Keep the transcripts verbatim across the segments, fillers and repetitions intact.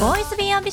ボイスビーアンビ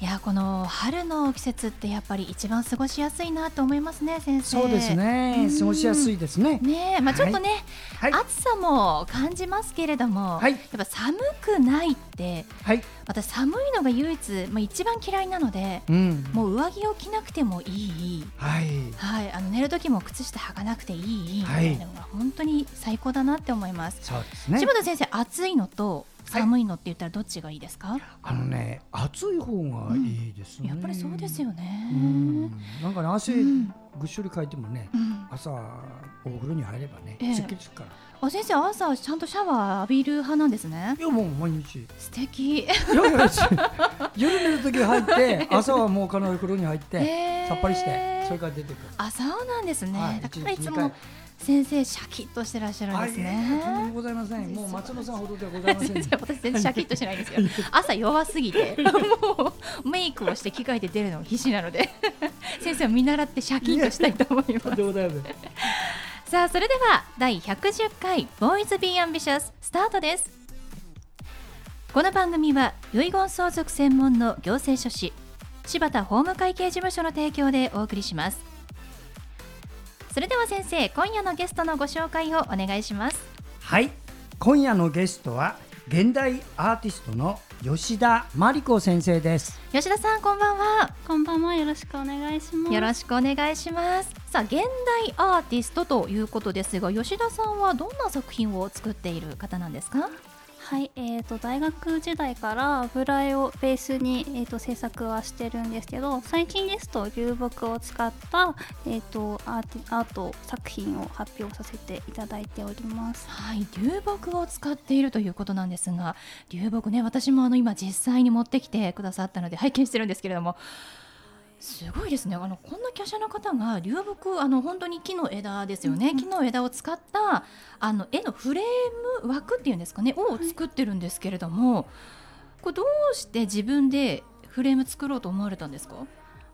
いや、この春の季節ってやっぱり一番過ごしやすいなと思いますね、先生。そうですね、過ごしやすいですね。ねえ、まあ、ちょっとね、はい、暑さも感じますけれども、はい、やっぱ寒くないって、はい、私寒いのが唯一、まあ、一番嫌いなので、うん、もう上着を着なくてもいい、はいはい、あの寝る時も靴下履かなくていいみたいなのが本当に最高だなって思います。そうですね。柴田先生、暑いのと寒いのって言ったらどっちがいいですか？あのね、暑い方がいいですね、うん、やっぱりそうですよね、うん、なんかね、汗ぐっしょりかいてもね、うん、朝お風呂に入ればね、えー、すっきりするから。あ、先生、朝ちゃんとシャワー浴びる派なんですね。いや、もう毎日。素敵。夜寝る時入って、朝はもうお風呂に入って、えー、さっぱりして、それから出てくる。あ、そうなんですね、はい、だからいつも先生シャキッとしてらっしゃるんですね。とんでもございません。もう松野さんほどではございません。先生、私全然シャキッとしないんですよ。朝弱すぎてもうメイクをして着替えて出るのが必死なので先生は見習ってシャキッとしたいと思います。さあ、それではだいひゃくじゅっかいボーイズビーアンビシャススタートです。この番組は遺言相続専門の行政書士柴田法務会計事務所の提供でお送りします。それでは先生、今夜のゲストのご紹介をお願いします。はい、今夜のゲストは現代アーティストの吉田真理子先生です。吉田さん、こんばんは。こんばんは、よろしくお願いします。よろしくお願いします。さあ、現代アーティストということですが、吉田さんはどんな作品を作っている方なんですか？はい、えーと、大学時代から油絵をベースに、えーと、制作はしてるんですけど、最近ですと流木を使った、えーと、アーティ、アート作品を発表させていただいております。はい、流木を使っているということなんですが、流木ね、私もあの今実際に持ってきてくださったので拝見してるんですけれども、すごいですね。あのこんな華奢な方が流木、あの本当に木の枝ですよね、うん、木の枝を使ったあの絵のフレーム枠っていうんですかね、を作ってるんですけれども、はい、これどうして自分でフレーム作ろうと思われたんですか？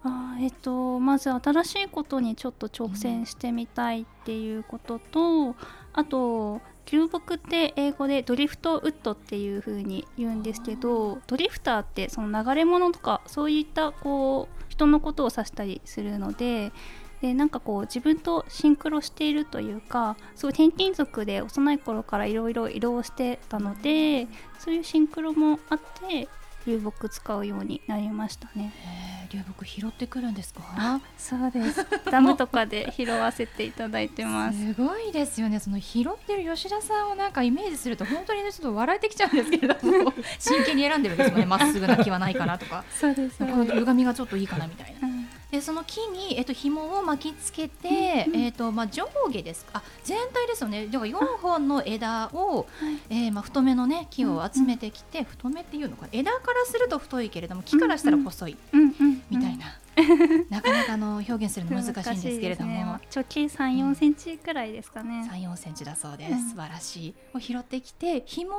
あえっと、まず新しいことにちょっと挑戦してみたいっていうことと、あと流木って英語でドリフトウッドっていう風に言うんですけど、ドリフターってその流れ物とかそういったこう人のことを指したりするので、でなんかこう自分とシンクロしているというか、そう転勤族で幼い頃からいろいろ移動してたので、そういうシンクロもあって流木使うようになりましたね。流木拾ってくるんですか？あ、そうです。ダムとかで拾わせていただいてます。すごいですよね。その拾ってる吉田さんをなんかイメージすると本当に、ね、ちょっと笑えてきちゃうんですけれども真剣に選んでるんですよね。まっすぐな木はないかなとか、そうです、この歪みがちょっといいかなみたいな、うん、でその木に、えっと、紐を巻きつけて、うんうん、えっとまあ、上下ですか、あ全体ですよね。だからよんほんの枝を、えーまあ、太めの、ね、木を集めてきて、うん、太めっていうのか、枝からすると太いけれども木からしたら細い、うんうんうんみたいな、なかなかの表現するの難しいんですけれども、ね、直径さん、よんセンチくらいですかね、うん、さん、よんセンチだそうです、うん、素晴らしい。を拾ってきて紐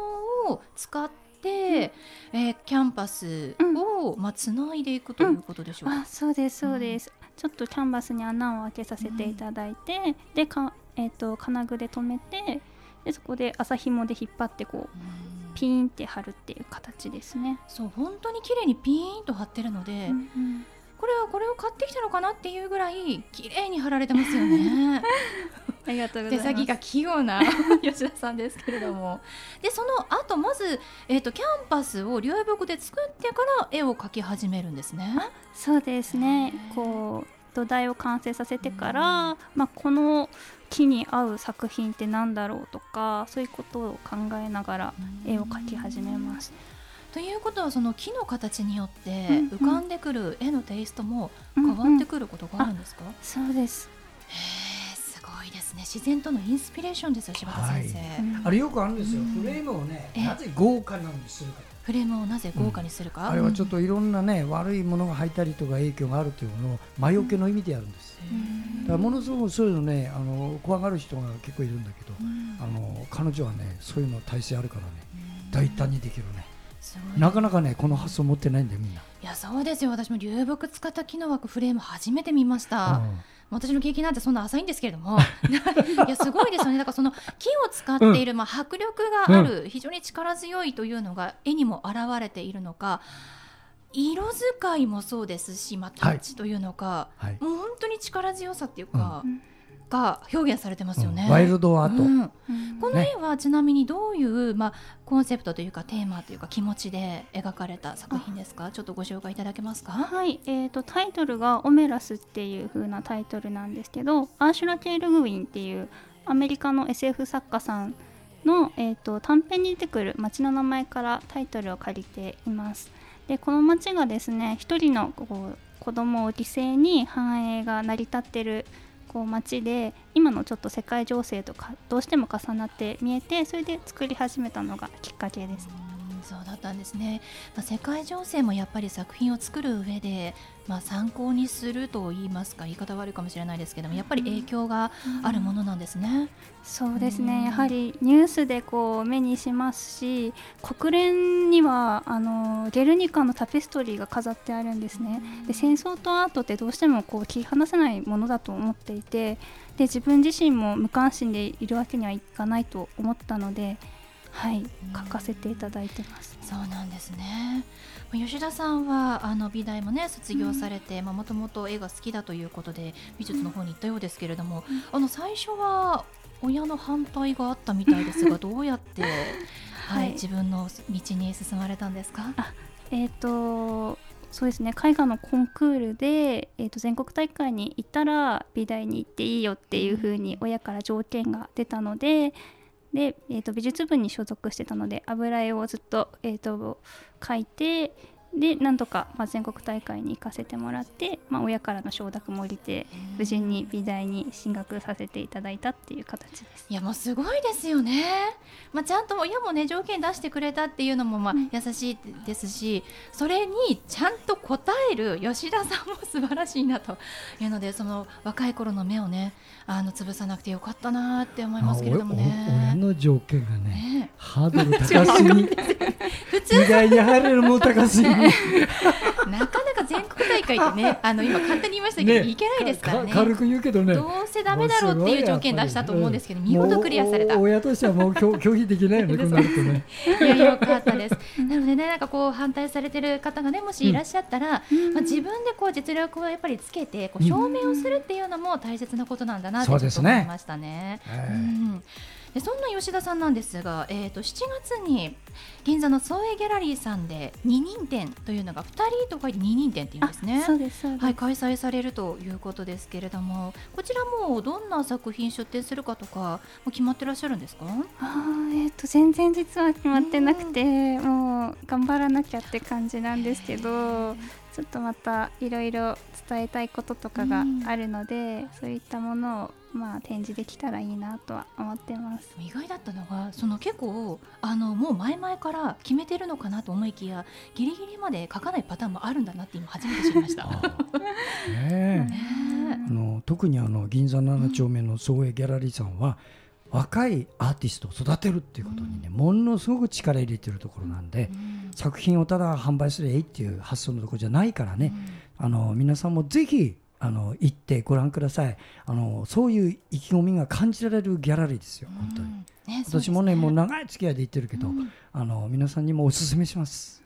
を使ってで、うんえー、キャンパスを、うんまあ、つないでいくということでしょうか、うん、あそうですそうです、うん、ちょっとキャンバスに穴を開けさせていただいて、うんでかえー、と金具で留めて、でそこで麻紐で引っ張ってこう、うん、ピーンって貼るっていう形ですね。そう本当に綺麗にピーンと貼ってるので、うんうん、これはこれを買ってきたのかなっていうぐらい綺麗に貼られてますよねありがとうございます。手先が器用な吉田さんですけれどもでその後まず、えーと、キャンパスを流木で作ってから絵を描き始めるんですね。そうですね、こう土台を完成させてから、まあ、この木に合う作品ってなんだろうとか、そういうことを考えながら絵を描き始めます。ということはその木の形によって浮かんでくる絵のテイストも変わってくることがあるんですか？うんうん、そうです。へー、すごいですね。自然とのインスピレーションですよ、柴田先生、はいうん、あれよくあるんですよ、うん、フレームをねなぜ豪華なんですよ。フレームをなぜ豪華にするか、うん、あれはちょっといろんなね悪いものが入ったりとか影響があるというのを魔除けの意味でやるんです、うん、だからものすごくそういうのねあの怖がる人が結構いるんだけど、うん、あの彼女はねそういうの耐性あるからね、うん、大胆にできるね。すごいなかなかねこの発想持ってないんだよみんな。いやそうですよ。私も流木使った木の枠フレーム初めて見ました、うん、私の経験なんてそんな浅いんですけれどもいやすごいですよね。だからその木を使っている、うんまあ、迫力がある、うん、非常に力強いというのが絵にも表れているのか、色使いもそうですし、まあ、タッチというのか、はい、もう本当に力強さっていうか、うんが表現されてますよね、うん、ワイルドアート、うん、この絵はちなみにどういう、まあ、コンセプトというかテーマというか気持ちで描かれた作品ですか？ちょっとご紹介いただけますか？はい、えーと、タイトルがオメラスっていう風なタイトルなんですけど、アーシュラ・ケールグウィンっていうアメリカの エスエフ 作家さんの、えーと、短編に出てくる街の名前からタイトルを借りています。でこの街がですね、一人のこう子供を犠牲に繁栄が成り立ってるこう街で、今のちょっと世界情勢とかどうしても重なって見えて、それで作り始めたのがきっかけです。うん、そうだったんですね。まあ、世界情勢もやっぱり作品を作る上で、まあ、参考にすると言いますか、言い方悪いかもしれないですけども、やっぱり影響があるものなんですね。うんうん、そうですね。やはりニュースでこう目にしますし、国連にはあのゲルニカのタペストリーが飾ってあるんですね。で戦争とアートってどうしてもこう切り離せないものだと思っていて、で自分自身も無関心でいるわけにはいかないと思ったので、はい、書かせていただいてます。うん、そうなんですね。吉田さんはあの美大もね卒業されて、もともと絵が好きだということで美術の方に行ったようですけれども、うん、あの最初は親の反対があったみたいですがどうやって、はいはい、自分の道に進まれたんですか？あ、えーとそうですね、絵画のコンクールで、えーと全国大会に行ったら美大に行っていいよっていう風に親から条件が出たので、で、えーと美術部に所属してたので油絵をずっと、えーと描いて、でなんとか、まあ、全国大会に行かせてもらって、まあ、親からの承諾も下りて無事に美大に進学させていただいたっていう形です。いやもうすごいですよね。まあ、ちゃんと親もね条件出してくれたっていうのもまあ優しいですし、うん、それにちゃんと応える吉田さんも素晴らしいなというので、その若い頃の目をねあの潰さなくてよかったなって思いますけれどもね。親の条件が ね, ねハードル高すぎ普通美大に入れるも高すぎなかなか全国大会ってねあの今簡単に言いましたけど、ね、いけないですからね。か軽く言うけどね、どうせダメだろうっていう条件出したと思うんですけど、見事クリアされた。親としてはもう拒否できないよねこうなるとね。いやよかったです。なのでね、なんかこう反対されてる方がねもしいらっしゃったら、うんまあ、自分でこう実力をやっぱりつけてこう証明をするっていうのも大切なことなんだなって、うん、と思いましたね。そうですね、うんでそんな吉田さんなんですが、えー、としちがつに銀座の創影ギャラリーさんでににん展というのがふたりと書いてににん展っていうんですね。そうですそうです、はい、開催されるということですけれども、こちらもどんな作品出展するかとかも決まってらっしゃるんですか？あー、えー、と全然実は決まってなくて、うん、もう頑張らなきゃって感じなんですけど、ちょっとまたいろいろ伝えたいこととかがあるので、うん、そういったものをまあ展示できたらいいなとは思ってます。意外だったのがその結構あのもう前々から決めてるのかなと思いきや、ギリギリまで書かないパターンもあるんだなって今初めて知りました。ねえあの特にあの銀座なな丁目の創影ギャラリーさんは、うん、若いアーティストを育てるっていうことにね、うん、ものすごく力入れてるところなんで、うん、作品をただ販売すればいいっていう発想のところじゃないからね、うん、あの皆さんもぜひあの行ってご覧ください。あのそういう意気込みが感じられるギャラリーですよ、うん、本当に、ね、私も ね, ねもう長い付き合いで行ってるけど、うん、あの皆さんにもおすすめします。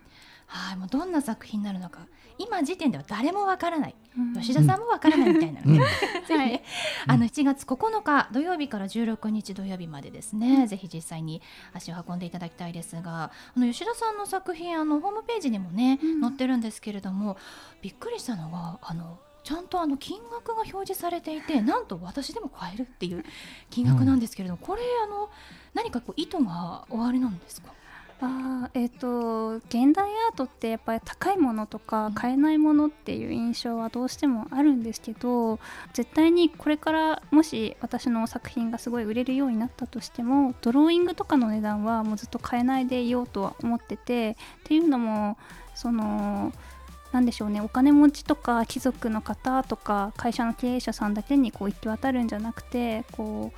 はい、もうどんな作品になるのか今時点では誰もわからない、うん、吉田さんもわからないみたいなので、うんはい、あのしちがつここのか土曜日からじゅうろくにち土曜日までですね、うん、ぜひ実際に足を運んでいただきたいですが、あの吉田さんの作品あのホームページにもね、うん、載ってるんですけれども、びっくりしたのはあのちゃんとあの金額が表示されていて、なんと私でも買えるっていう金額なんですけれども、うん、これあの何かこう意図がおありなんですか？あえー、と現代アートってやっぱり高いものとか買えないものっていう印象はどうしてもあるんですけど、絶対にこれからもし私の作品がすごい売れるようになったとしてもドローイングとかの値段はもうずっと買えないでいようとは思ってて、っていうのもそのなんでしょうね、お金持ちとか貴族の方とか会社の経営者さんだけにこう行き渡るんじゃなくて、こ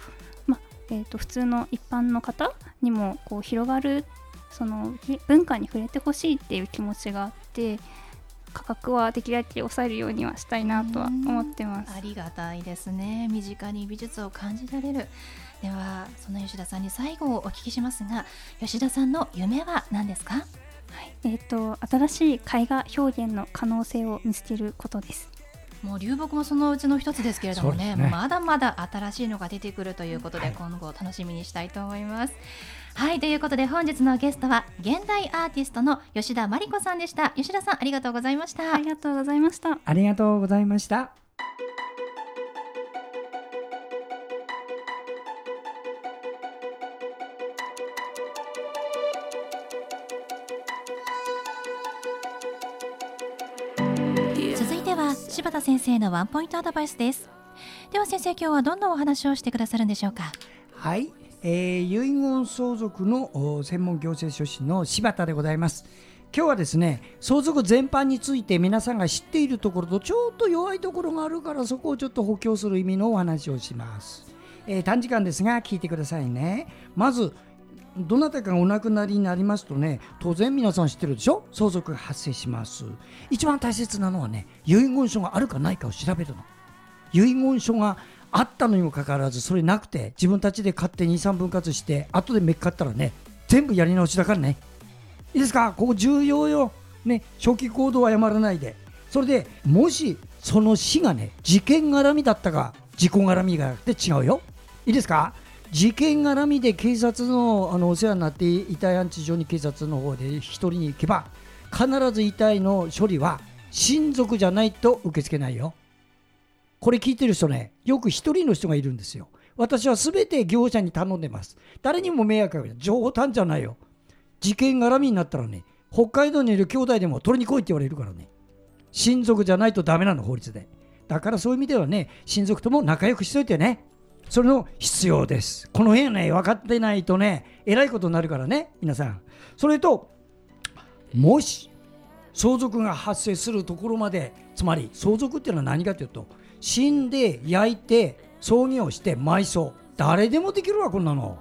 う、まえー、と普通の一般の方にもこう広がる、その文化に触れてほしいっていう気持ちがあって、価格はできるだけ抑えるようにはしたいなとは思ってます。ありがたいですね。身近に美術を感じられる。ではその吉田さんに最後をお聞きしますが、吉田さんの夢は何ですか？はい、えーと、新しい絵画表現の可能性を見つけることです。もう流木もそのうちの一つですけれども ね, ねまだまだ新しいのが出てくるということで、はい、今後楽しみにしたいと思います。はい、ということで本日のゲストは現代アーティストの吉田真理子さんでした。吉田さんありがとうございました。ありがとうございました。ありがとうございました。柴田先生のワンポイントアドバイスです。では先生、今日はどんなお話をしてくださるんでしょうか？はい、えー、遺言相続の専門行政書士の柴田でございます。今日はですね、相続全般について皆さんが知っているところとちょっと弱いところがあるから、そこをちょっと補強する意味のお話をします、えー、短時間ですが聞いてくださいね。まずどなたかがお亡くなりになりますとね、当然皆さん知ってるでしょ、相続が発生します。一番大切なのはね、遺言書があるかないかを調べるの。遺言書があったのにもかかわらず、それなくて自分たちで勝手に遺産分割して後でめっかったらね、全部やり直しだからね。いいですか、ここ重要よ、ね、初期行動は謝らないで。それでもしその死がね、事件絡みだったか事故絡みがあって違うよ。いいですか、事件絡みで警察 の, あのお世話になって遺体安置所に警察の方で一人に行けば、必ず遺体の処理は親族じゃないと受け付けないよ。これ聞いてる人ね、よく一人の人がいるんですよ。私は全て業者に頼んでます。誰にも迷惑かけない、冗談じゃないよ。事件絡みになったらね、北海道にいる兄弟でも取りに来いって言われるからね。親族じゃないとダメなの、法律で。だからそういう意味ではね、親族とも仲良くしといてね。それの必要です。この辺ね、分かってないとね、えらいことになるからね、皆さん。それと、もし相続が発生するところまで、つまり相続っていうのは何かというと、死んで焼いて葬儀をして埋葬、誰でもできるわこんなの。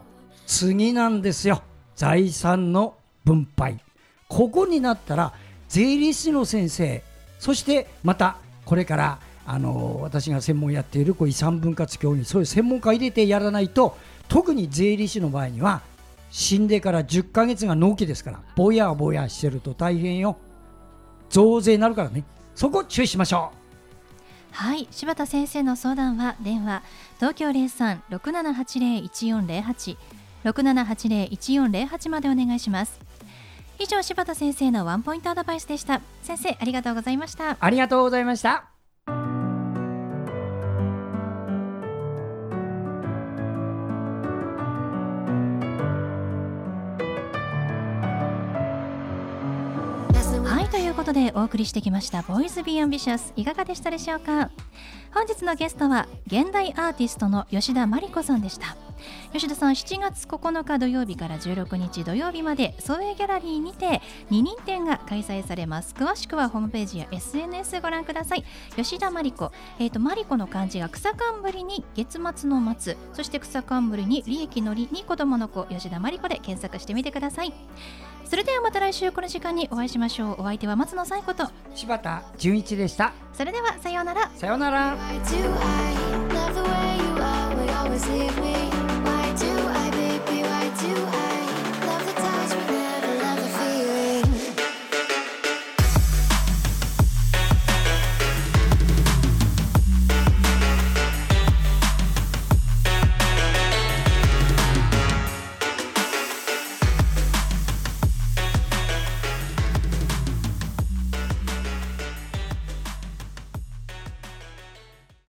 次なんですよ、財産の分配。ここになったら税理士の先生、そしてまたこれからあの私が専門やっているこう遺産分割協議、そういう専門家入れてやらないと、特に税理士の場合には死んでからじゅっかげつが納期ですから、ぼやぼやしてると大変よ、増税になるからね。そこ注意しましょう。はい、柴田先生の相談は電話東京 ゼロさん ろくななはちゼロ いちよんゼロはち ろくななはちゼロ いちよんゼロはち までお願いします。以上、柴田先生のワンポイントアドバイスでした。先生ありがとうございました。ありがとうございました。ということでお送りしてきましたボーイズビーアンビシャス、いかがでしたでしょうか？本日のゲストは現代アーティストの吉田真理子さんでした。吉田さん、しちがつここのか土曜日からじゅうろくにち土曜日まで創営ギャラリーにてににん展が開催されます。詳しくはホームページや エスエヌエス ご覧ください。吉田真理子、えーと、真理子の漢字が草冠に月末の末、そして草冠に利益の利に子供の子、吉田真理子で検索してみてください。それではまた来週この時間にお会いしましょう。お相手は松野紗友子と柴田純一でした。それではさようなら。さようなら。